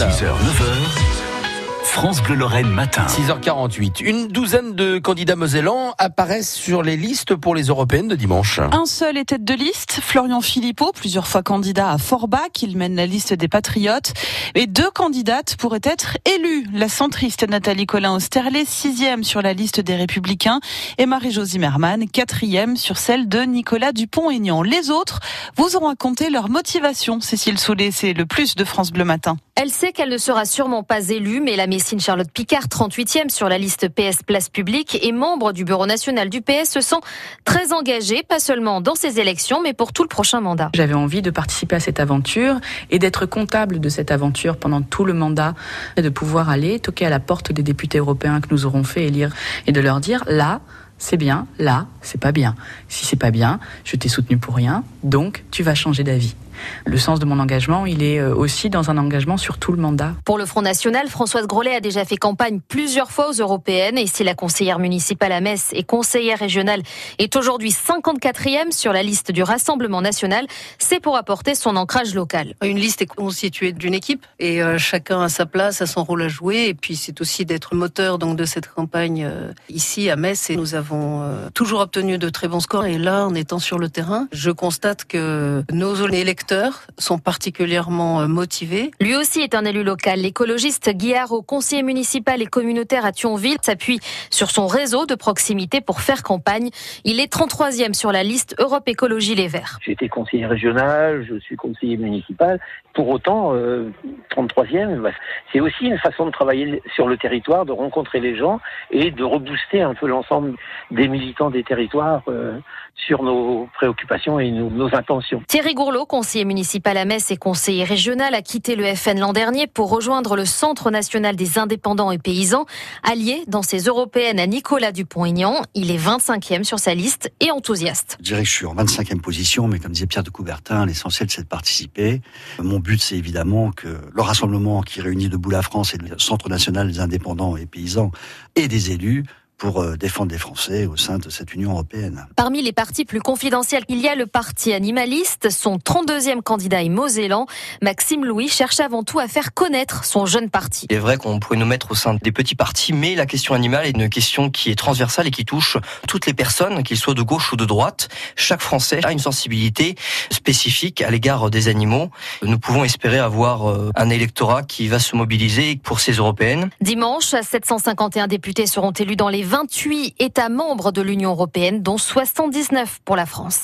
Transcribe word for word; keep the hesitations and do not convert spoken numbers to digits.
six heures neuf heures France Bleu-Lorraine matin. six heures quarante-huit. Une douzaine de candidats mosellans apparaissent sur les listes pour les européennes de dimanche. Un seul est tête de liste, Florian Philippot, plusieurs fois candidat à Forbach. Il mène la liste des Patriotes. Et deux candidates pourraient être élues. La centriste Nathalie Collin-Osterlet, sixième sur la liste des Républicains. Et Marie-Josie Mermann, quatrième sur celle de Nicolas Dupont-Aignan. Les autres vous ont raconté leur motivation. Cécile Soulet, c'est le plus de France Bleu matin. Elle sait qu'elle ne sera sûrement pas élue, mais la Christine Charlotte Picard, trente-huitième sur la liste P S Place Publique et membre du bureau national du P S, se sent très engagée, pas seulement dans ces élections, mais pour tout le prochain mandat. J'avais envie de participer à cette aventure et d'être comptable de cette aventure pendant tout le mandat, et de pouvoir aller toquer à la porte des députés européens que nous aurons fait élire et de leur dire là, c'est bien, là, c'est pas bien. Si c'est pas bien, je t'ai soutenu pour rien, donc tu vas changer d'avis. Le sens de mon engagement, il est aussi dans un engagement sur tout le mandat. Pour le Front National, Françoise Grollet a déjà fait campagne plusieurs fois aux Européennes. Et si la conseillère municipale à Metz et conseillère régionale est aujourd'hui cinquante-quatrième sur la liste du Rassemblement National, c'est pour apporter son ancrage local. Une liste est constituée d'une équipe et chacun a sa place, a son rôle à jouer. Et puis c'est aussi d'être moteur donc, de cette campagne ici à Metz. Et nous avons toujours obtenu de très bons scores. Et là, en étant sur le terrain, je constate que nos électeurs sont particulièrement motivés. Lui aussi est un élu local. L'écologiste Guillard, au conseiller municipal et communautaire à Thionville, s'appuie sur son réseau de proximité pour faire campagne. Il est trente-troisième sur la liste Europe Ecologie Les Verts. J'ai été conseiller régional, je suis conseiller municipal. Pour autant, euh, trente-troisième, bah, c'est aussi une façon de travailler sur le territoire, de rencontrer les gens et de rebooster un peu l'ensemble des militants des territoires euh, sur nos préoccupations et nos, nos intentions. Thierry Gourlot, conseiller Conseiller municipal à Metz et conseiller régional, a quitté le F N l'an dernier pour rejoindre le Centre national des indépendants et paysans, allié dans ses européennes à Nicolas Dupont-Aignan. Il est vingt-cinquième sur sa liste et enthousiaste. Je dirais que je suis en vingt-cinquième position, mais comme disait Pierre de Coubertin, l'essentiel c'est de participer. Mon but c'est évidemment que le rassemblement qui réunit Debout la France et le Centre national des indépendants et paysans et des élus pour défendre les Français au sein de cette Union européenne. Parmi les partis plus confidentiels, il y a le parti animaliste. Son trente-deuxième candidat est mosellan. Maxime Louis cherche avant tout à faire connaître son jeune parti. Il est vrai qu'on pourrait nous mettre au sein des petits partis, mais la question animale est une question qui est transversale et qui touche toutes les personnes, qu'ils soient de gauche ou de droite. Chaque Français a une sensibilité spécifique à l'égard des animaux. Nous pouvons espérer avoir un électorat qui va se mobiliser pour ces européennes. Dimanche, sept cent cinquante et un députés seront élus dans les vingt-huit États membres de l'Union européenne, dont soixante-dix-neuf pour la France.